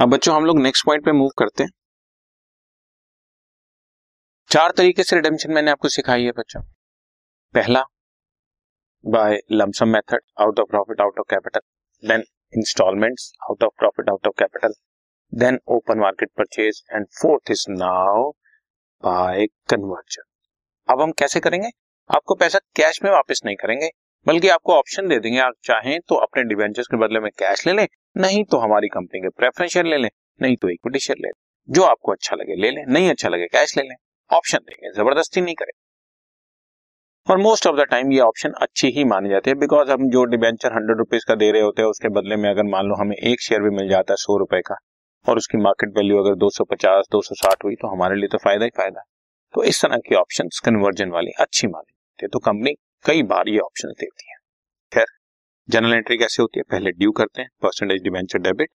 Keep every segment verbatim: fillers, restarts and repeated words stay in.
अब बच्चों हम लोग नेक्स्ट पॉइंट पे मूव करते हैं। चार तरीके से रिडेम्पशन मैंने आपको सिखाई है बच्चों। पहला by lump sum method, out of profit out of capital, then installments, out of profit out of capital, then open market purchase, and fourth is now by conversion. अब हम कैसे करेंगे? आपको पैसा कैश में वापस नहीं करेंगे, बल्कि आपको ऑप्शन दे देंगे, आप चाहें तो अपने डिवेंचर्स के बदले में कैश ले लें, नहीं तो हमारी कंपनी के प्रेफरेंस शेयर ले लें, नहीं तो इक्विटी शेयर ले लें, जो आपको अच्छा लगे ले लें, नहीं अच्छा लगे कैश ले लें। ऑप्शन देंगे, जबरदस्ती नहीं करेंगे। और मोस्ट ऑफ द टाइम ये ऑप्शन अच्छी ही माने जाते हैं, बिकॉज हम जो डिवेंचर हंड्रेड रुपीज का दे रहे होते हैं उसके बदले में अगर मान लो हमें एक शेयर भी मिल जाता है सौ रुपए का और उसकी मार्केट वैल्यू अगर दो सौ पचास दो सौ साठ हुई तो हमारे लिए तो फायदा ही फायदा है। तो इस तरह की ऑप्शन कन्वर्जन वाली अच्छी मानी जाती है, तो कंपनी कई बार ये ऑप्शन देती है। खैर जनरल एंट्री कैसे होती है? पहले ड्यू करते हैं, परसेंटेज डिबेंचर डेबिट,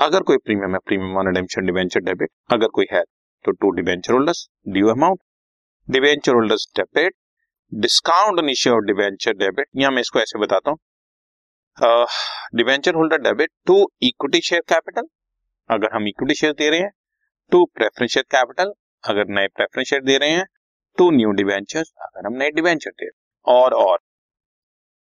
अगर कोई प्रीमियम है premium on redemption debenture debit, अगर कोई है तो to debenture holders due amount, debenture holders debit, discount on issue of debenture debit, या मैं इसको ऐसे बताता हूँ debenture holder debit to equity share capital, अगर हम इक्विटी शेयर दे रहे हैं, टू प्रेफरेंस शेयर कैपिटल, अगर नए प्रेफरेंस शेयर दे रहे हैं, टू न्यू डिबेंचर्स, अगर हम नए डिबेंचर दे रहे हैं, और और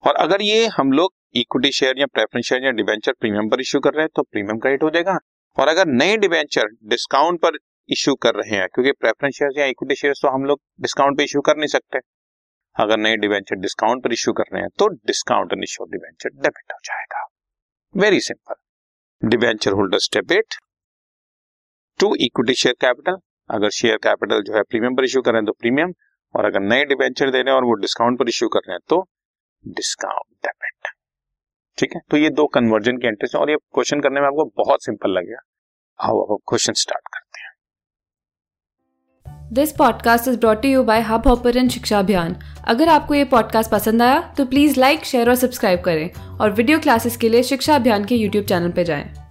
और अगर ये हम लोग इक्विटी शेयर या प्रेफरेंस शेयर या डिबेंचर प्रीमियम पर इश्यू कर रहे हैं तो प्रीमियम क्रेडिट हो जाएगा, और अगर नए डिबेंचर डिस्काउंट पर इश्यू कर रहे हैं, क्योंकि प्रेफरेंस शेयर या इक्विटी शेयर तो हम लोग डिस्काउंट पर इश्यू कर नहीं सकते, अगर नए डिबेंचर डिस्काउंट पर इश्यू कर रहे हैं तो discount on issue debenture debit हो जाएगा। Very simple, debenture holders debit to equity share capital, अगर शेयर कैपिटल जो है प्रीमियम पर इश्यू कर रहे हैं तो प्रीमियम, और अगर नए डिबेंचर दे रहे हैं और वो डिस्काउंट पर इश्यू कर रहे हैं तो डिस्काउंट डेबिट। ठीक है, तो ये दो कन्वर्जन की एंट्रीज हैं और ये क्वेश्चन करने में आपको बहुत सिंपल लगेगा। आओ अब क्वेश्चन स्टार्ट करते हैं। This podcast is brought to you by hub hopper and Shiksha Abhiyan. अगर आपको ये पॉडकास्ट पसंद आया तो प्लीज लाइक शेयर और सब्सक्राइब करें, और वीडियो क्लासेस के लिए शिक्षा अभियान के यूट्यूब चैनल पर जाएं।